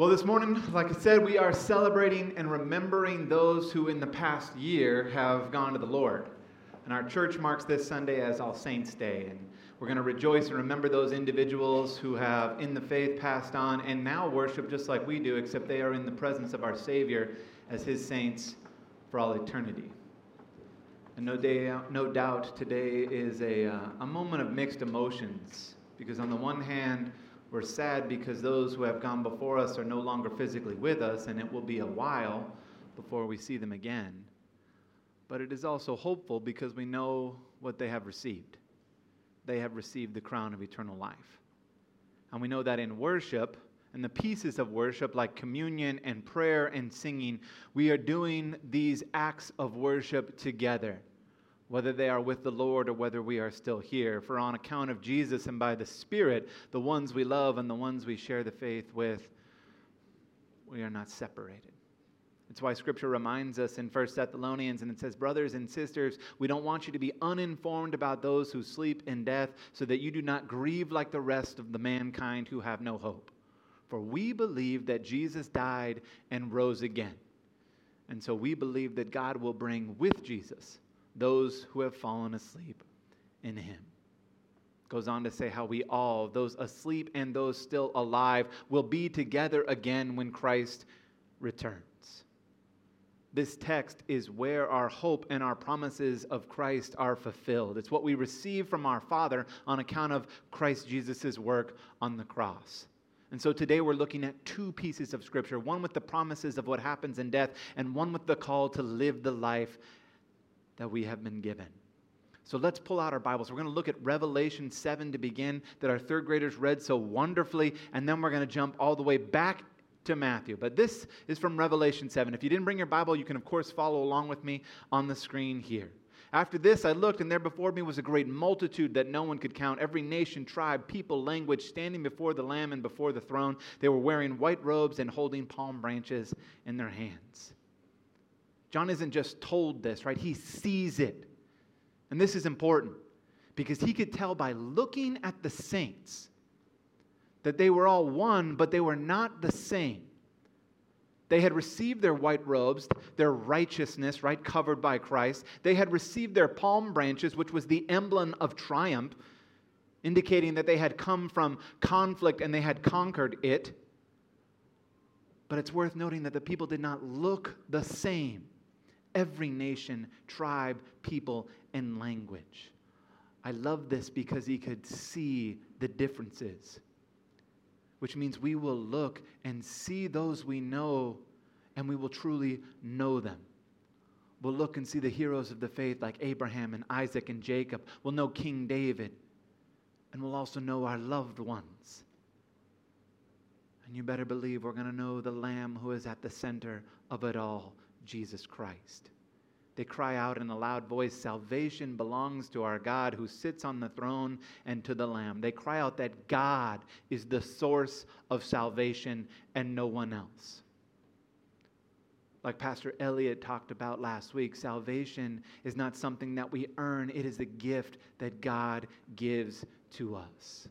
Well, this morning, like I said, we are celebrating and remembering those who in the past year have gone to the Lord. And our church marks this Sunday as All Saints' Day. And we're going to rejoice and remember those individuals who have in the faith passed on and now worship just like we do, except they are in the presence of our Savior as His saints for all eternity. And no doubt today is a moment of mixed emotions, because on the one hand, we're sad because those who have gone before us are no longer physically with us, and it will be a while before we see them again. But it is also hopeful because we know what they have received. They have received the crown of eternal life. And we know that in worship, and the pieces of worship like communion and prayer and singing, we are doing these acts of worship together, whether they are with the Lord or whether we are still here. For on account of Jesus and by the Spirit, the ones we love and the ones we share the faith with, we are not separated. It's why Scripture reminds us in 1 Thessalonians, and it says, "Brothers and sisters, we don't want you to be uninformed about those who sleep in death, so that you do not grieve like the rest of the mankind who have no hope. For we believe that Jesus died and rose again. And so we believe that God will bring with Jesus those who have fallen asleep in Him." Goes on to say how we all, those asleep and those still alive, will be together again when Christ returns. This text is where our hope and our promises of Christ are fulfilled. It's what we receive from our Father on account of Christ Jesus' work on the cross. And so today we're looking at two pieces of Scripture, one with the promises of what happens in death, and one with the call to live the life that we have been given. So let's pull out our Bibles. We're going to look at Revelation 7 to begin, that our third graders read so wonderfully, and then we're going to jump all the way back to Matthew. But this is from Revelation 7. If you didn't bring your Bible, you can, of course, follow along with me on the screen here. "After this I looked, and there before me was a great multitude that no one could count, every nation, tribe, people, language, standing before the Lamb and before the throne. They were wearing white robes and holding palm branches in their hands." John isn't just told this, right? He sees it. And this is important because he could tell by looking at the saints that they were all one, but they were not the same. They had received their white robes, their righteousness, right, covered by Christ. They had received their palm branches, which was the emblem of triumph, indicating that they had come from conflict and they had conquered it. But it's worth noting that the people did not look the same. Every nation, tribe, people, and language. I love this because he could see the differences, which means we will look and see those we know, and we will truly know them. We'll look and see the heroes of the faith like Abraham and Isaac and Jacob. We'll know King David, and we'll also know our loved ones. And you better believe we're going to know the Lamb who is at the center of it all, Jesus Christ. They cry out in a loud voice, "Salvation belongs to our God who sits on the throne and to the Lamb." They cry out that God is the source of salvation and no one else. Like Pastor Elliot talked about last week, salvation is not something that we earn. It is a gift that God gives to us.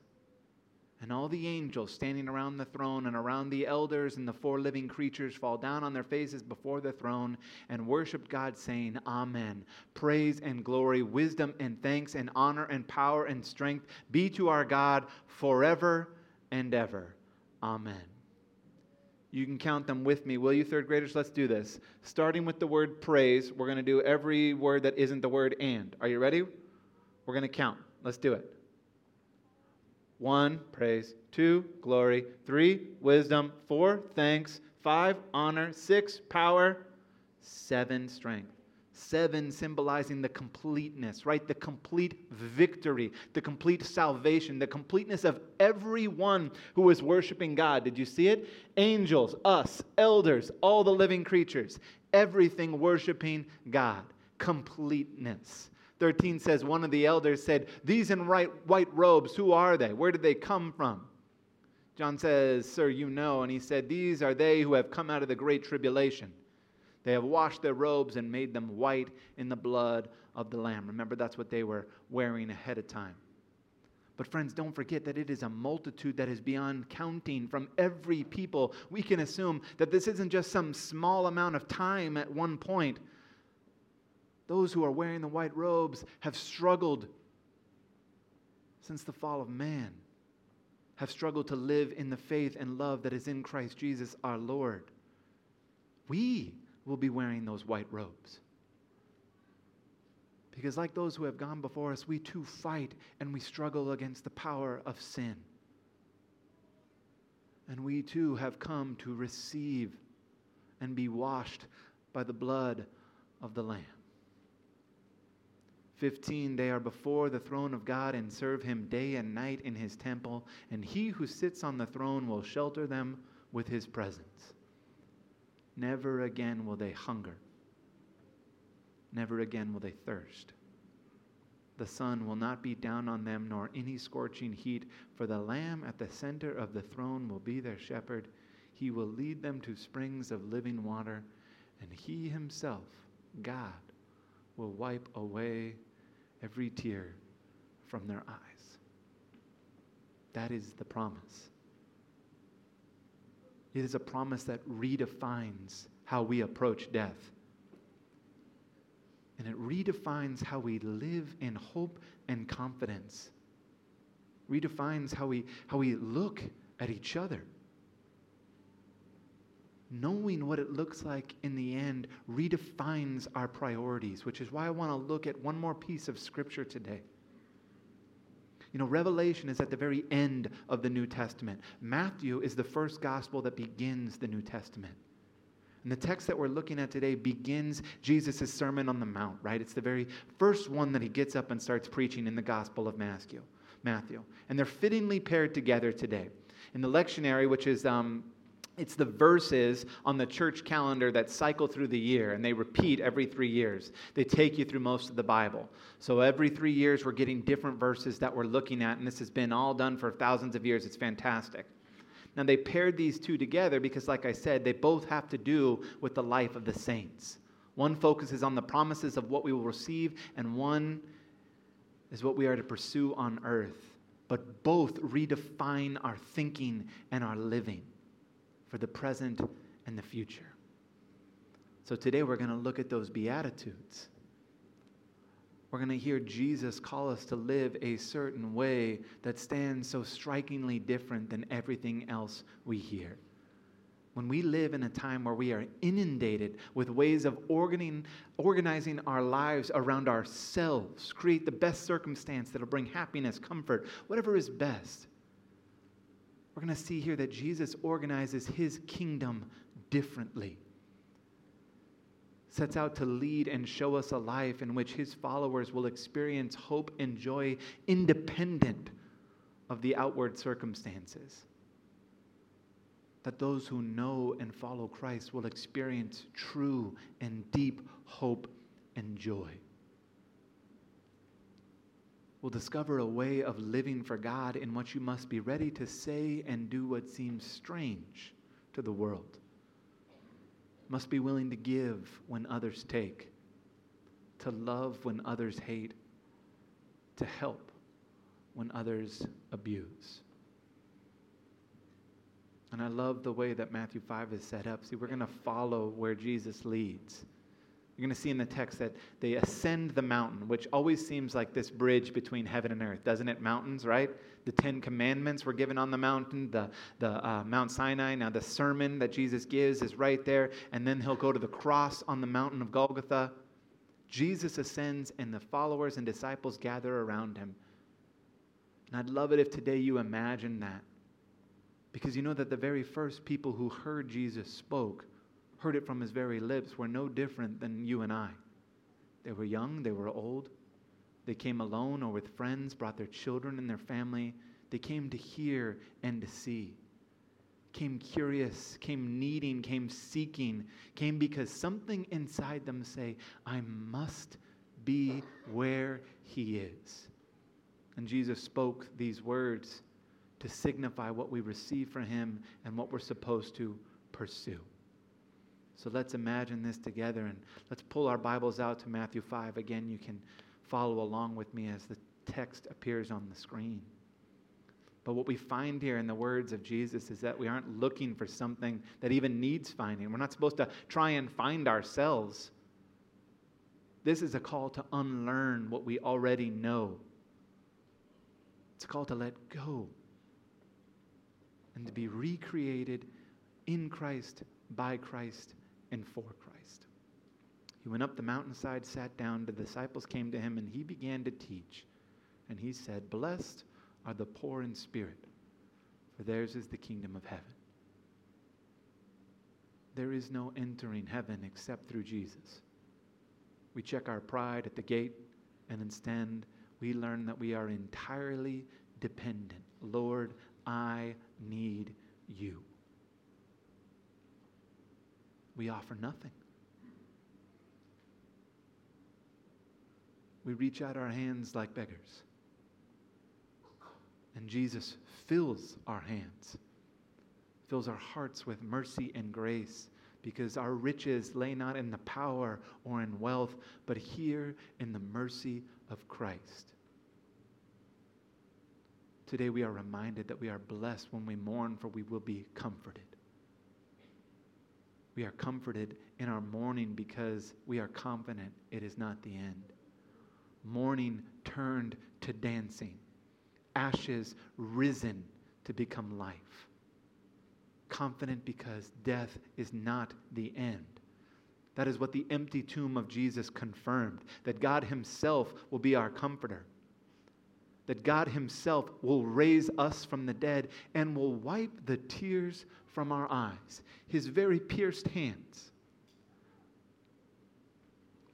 And all the angels standing around the throne and around the elders and the four living creatures fall down on their faces before the throne and worship God, saying, "Amen. Praise and glory, wisdom and thanks and honor and power and strength be to our God forever and ever. Amen." You can count them with me, will you, third graders? Let's do this. Starting with the word praise, we're going to do every word that isn't the word and. Are you ready? We're going to count. Let's do it. 1, praise. 2, glory. 3, wisdom. 4, thanks. 5, honor. 6, power. 7, strength. 7 symbolizing the completeness, right? The complete victory, the complete salvation, the completeness of everyone who was worshiping God. Did you see it? Angels, us, elders, all the living creatures, everything worshiping God. Completeness. 13 says, one of the elders said, "These in white robes, who are they? Where did they come from?" John says, "Sir, you know." And he said, "These are they who have come out of the great tribulation. They have washed their robes and made them white in the blood of the Lamb." Remember, that's what they were wearing ahead of time. But friends, don't forget that it is a multitude that is beyond counting from every people. We can assume that this isn't just some small amount of time at one point. Those who are wearing the white robes have struggled since the fall of man, have struggled to live in the faith and love that is in Christ Jesus our Lord. We will be wearing those white robes. Because like those who have gone before us, we too fight and we struggle against the power of sin. And we too have come to receive and be washed by the blood of the Lamb. 15, they are before the throne of God and serve him day and night in his temple, and he who sits on the throne will shelter them with his presence. Never again will they hunger. Never again will they thirst. The sun will not beat down on them, nor any scorching heat, for the Lamb at the center of the throne will be their shepherd. He will lead them to springs of living water, and he himself, God, will wipe away every tear from their eyes. That is the promise. It is a promise that redefines how we approach death. And it redefines how we live in hope and confidence. Redefines how we look at each other. Knowing what it looks like in the end redefines our priorities, which is why I want to look at one more piece of Scripture today. You know, Revelation is at the very end of the New Testament. Matthew is the first gospel that begins the New Testament. And the text that we're looking at today begins Jesus' Sermon on the Mount, right? It's the very first one that he gets up and starts preaching in the Gospel of Matthew. And they're fittingly paired together today. In the lectionary, which is, it's the verses on the church calendar that cycle through the year, and they repeat every 3 years. They take you through most of the Bible. So every 3 years, we're getting different verses that we're looking at, and this has been all done for thousands of years. It's fantastic. Now, they paired these two together because, like I said, they both have to do with the life of the saints. One focuses on the promises of what we will receive, and one is what we are to pursue on earth. But both redefine our thinking and our living for the present and the future. So today we're going to look at those Beatitudes. We're going to hear Jesus call us to live a certain way that stands so strikingly different than everything else we hear. When we live in a time where we are inundated with ways of organizing our lives around ourselves, create the best circumstance that will bring happiness, comfort, whatever is best, we're going to see here that Jesus organizes his kingdom differently. Sets out to lead and show us a life in which his followers will experience hope and joy independent of the outward circumstances. That those who know and follow Christ will experience true and deep hope and joy. We'll discover a way of living for God in which you must be ready to say and do what seems strange to the world. Must be willing to give when others take, to love when others hate, to help when others abuse. And I love the way that Matthew 5 is set up. See, we're going to follow where Jesus leads. You're going to see in the text that they ascend the mountain, which always seems like this bridge between heaven and earth, doesn't it? Mountains, right? The 10 Commandments were given on the mountain, the Mount Sinai. Now the sermon that Jesus gives is right there, and then he'll go to the cross on the mountain of Golgotha. Jesus ascends, and the followers and disciples gather around him. And I'd love it if today you imagine that, because you know that the very first people who heard Jesus spoke heard it from his very lips, were no different than you and I. They were young, they were old. They came alone or with friends, brought their children and their family. They came to hear and to see. Came curious, came needing, came seeking, came because something inside them say, I must be where he is. And Jesus spoke these words to signify what we receive from him and what we're supposed to pursue. So let's imagine this together, and let's pull our Bibles out to Matthew 5. Again, you can follow along with me as the text appears on the screen. But what we find here in the words of Jesus is that we aren't looking for something that even needs finding. We're not supposed to try and find ourselves. This is a call to unlearn what we already know. It's a call to let go and to be recreated in Christ, by Christ, and for Christ. He went up the mountainside, sat down, the disciples came to him, and he began to teach. And he said, "Blessed are the poor in spirit, for theirs is the kingdom of heaven." There is no entering heaven except through Jesus. We check our pride at the gate, and instead we learn that we are entirely dependent. Lord, I need you. We offer nothing. We reach out our hands like beggars. And Jesus fills our hands, fills our hearts with mercy and grace, because our riches lay not in the power or in wealth, but here in the mercy of Christ. Today we are reminded that we are blessed when we mourn, for we will be comforted. We are comforted in our mourning because we are confident it is not the end. Mourning turned to dancing. Ashes risen to become life. Confident because death is not the end. That is what the empty tomb of Jesus confirmed, that God himself will be our comforter, that God himself will raise us from the dead and will wipe the tears from our eyes, his very pierced hands.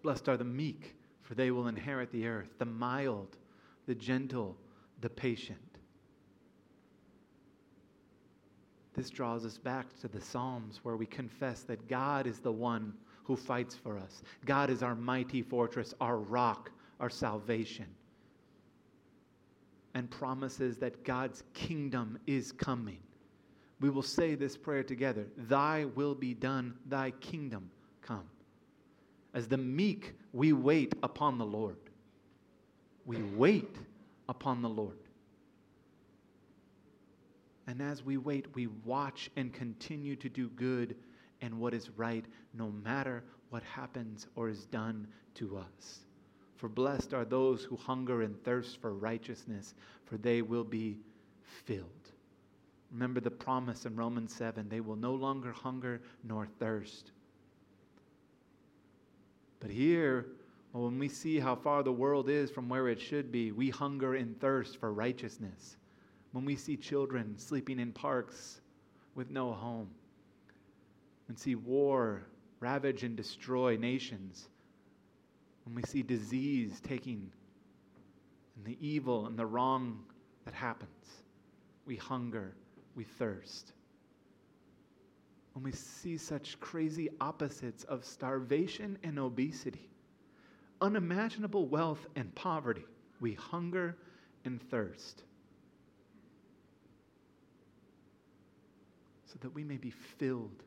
Blessed are the meek, for they will inherit the earth, the mild, the gentle, the patient. This draws us back to the Psalms, where we confess that God is the one who fights for us. God is our mighty fortress, our rock, our salvation, and promises that God's kingdom is coming. We will say this prayer together: Thy will be done, thy kingdom come. As the meek, we wait upon the Lord. We wait upon the Lord. And as we wait, we watch and continue to do good and what is right, no matter what happens or is done to us. For blessed are those who hunger and thirst for righteousness, for they will be filled. Remember the promise in Romans 7, they will no longer hunger nor thirst. But here, when we see how far the world is from where it should be, we hunger and thirst for righteousness. When we see children sleeping in parks with no home, and see war ravage and destroy nations, when we see disease taking and the evil and the wrong that happens, we hunger, we thirst. When we see such crazy opposites of starvation and obesity, unimaginable wealth and poverty, we hunger and thirst. So that we may be filled,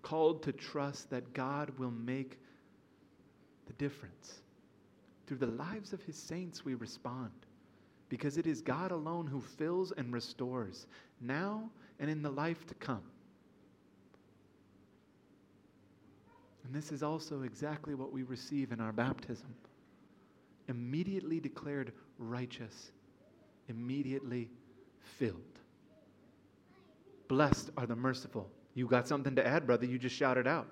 called to trust that God will make the difference. Through the lives of his saints we respond, because it is God alone who fills and restores, now and in the life to come. And this is also exactly what we receive in our baptism. Immediately declared righteous, immediately filled. Blessed are the merciful. You got something to add, brother. You just shouted out.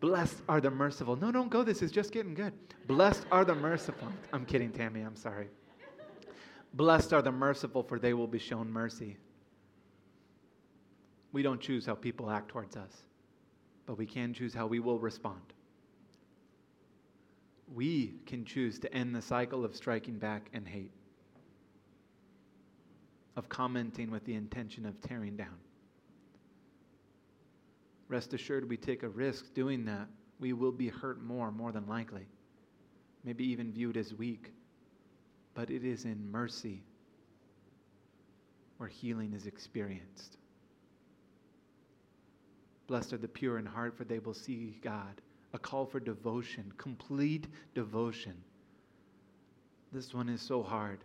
Blessed are the merciful. No, don't go. This is just getting good. Blessed are the merciful. I'm kidding, Tammy. I'm sorry. Blessed are the merciful, for they will be shown mercy. We don't choose how people act towards us, but we can choose how we will respond. We can choose to end the cycle of striking back and hate, of commenting with the intention of tearing down. Rest assured, we take a risk doing that. We will be hurt more than likely, maybe even viewed as weak, but it is in mercy where healing is experienced. Blessed are the pure in heart, for they will see God. A call for devotion, complete devotion this one is so hard.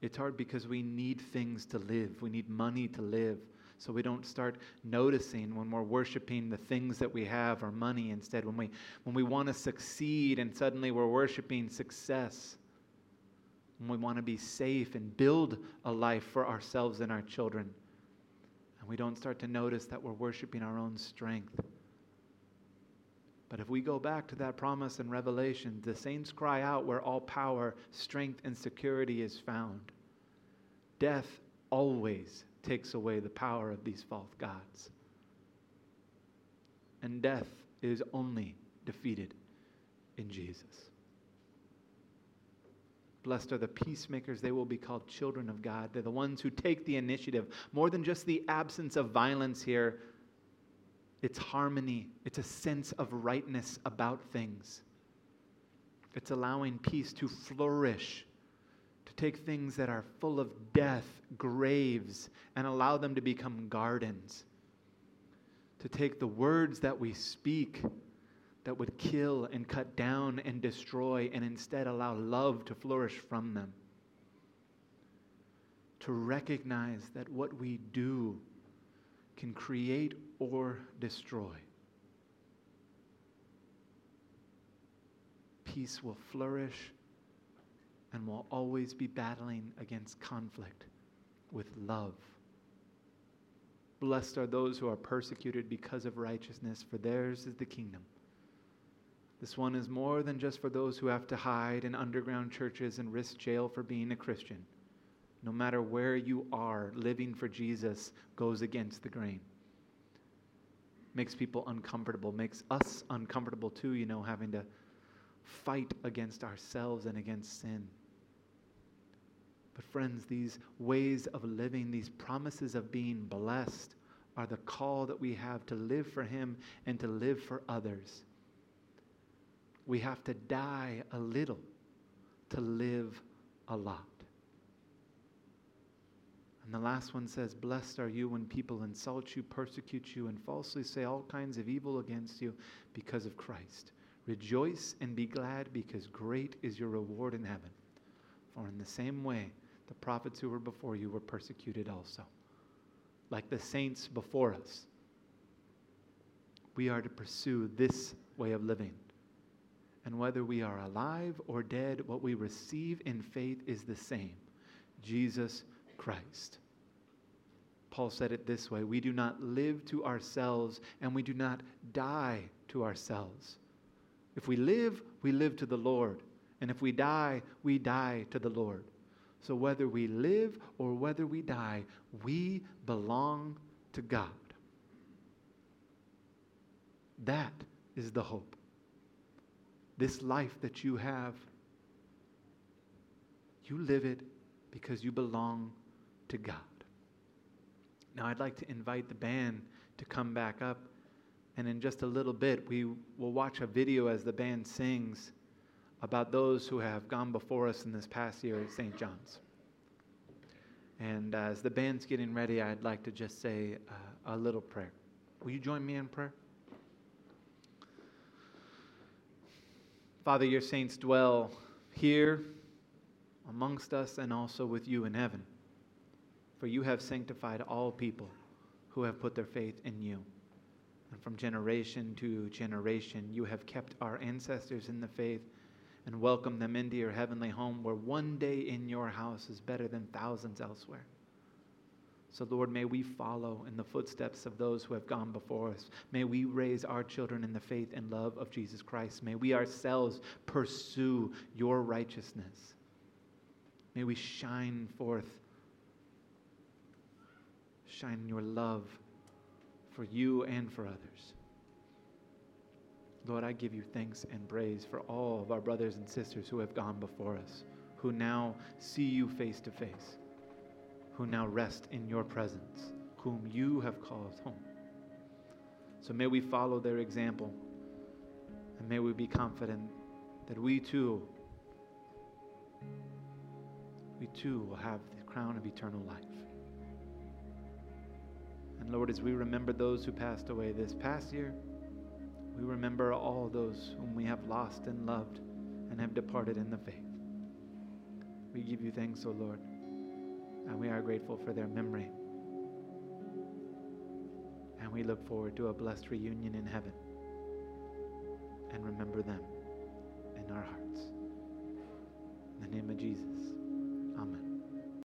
It's hard because we need things to live. We need money to live. So we don't start noticing when we're worshiping the things that we have or money. Instead, when we want to succeed and suddenly we're worshiping success. When we want to be safe and build a life for ourselves and our children. And we don't start to notice that we're worshiping our own strength. But if we go back to that promise in Revelation, the saints cry out where all power, strength, and security is found. Death always takes away the power of these false gods. And death is only defeated in Jesus. Blessed are the peacemakers. They will be called children of God. They're the ones who take the initiative. More than just the absence of violence here, it's harmony. It's a sense of rightness about things. It's allowing peace to flourish, to take things that are full of death, graves, and allow them to become gardens. To take the words that we speak that would kill and cut down and destroy and instead allow love to flourish from them. To recognize that what we do can create or destroy. Peace will flourish and will always be battling against conflict with love. Blessed are those who are persecuted because of righteousness, for theirs is the kingdom. This one is more than just for those who have to hide in underground churches and risk jail for being a Christian. No matter where you are, living for Jesus goes against the grain. Makes people uncomfortable. Makes us uncomfortable too, having to fight against ourselves and against sin. But friends, these ways of living, these promises of being blessed are the call that we have to live for Him and to live for others. We have to die a little to live a lot. And the last one says, blessed are you when people insult you, persecute you, and falsely say all kinds of evil against you because of Christ. Rejoice and be glad, because great is your reward in heaven. For in the same way, the prophets who were before you were persecuted also. Like the saints before us, we are to pursue this way of living. And whether we are alive or dead, what we receive in faith is the same, Jesus Christ. Paul said it this way, we do not live to ourselves and we do not die to ourselves. If we live to the Lord. And if we die to the Lord. So whether we live or whether we die, we belong to God. That is the hope. This life that you have, you live it because you belong to God. Now I'd like to invite the band to come back up, and in just a little bit we will watch a video as the band sings about those who have gone before us in this past year at St. John's. And as the band's getting ready, I'd like to just say a little prayer. Will you join me in prayer? Father, your saints dwell here amongst us and also with you in heaven. For you have sanctified all people who have put their faith in you. And from generation to generation, you have kept our ancestors in the faith and welcomed them into your heavenly home, where one day in your house is better than thousands elsewhere. So, Lord, may we follow in the footsteps of those who have gone before us. May we raise our children in the faith and love of Jesus Christ. May we ourselves pursue your righteousness. May we shine your love for you and for others. Lord, I give you thanks and praise for all of our brothers and sisters who have gone before us, who now see you face to face, who now rest in your presence, whom you have called home. So may we follow their example, and may we be confident that we too will have the crown of eternal life. And Lord, as we remember those who passed away this past year, we remember all those whom we have lost and loved and have departed in the faith. We give you thanks, O Lord, and we are grateful for their memory. And we look forward to a blessed reunion in heaven and remember them.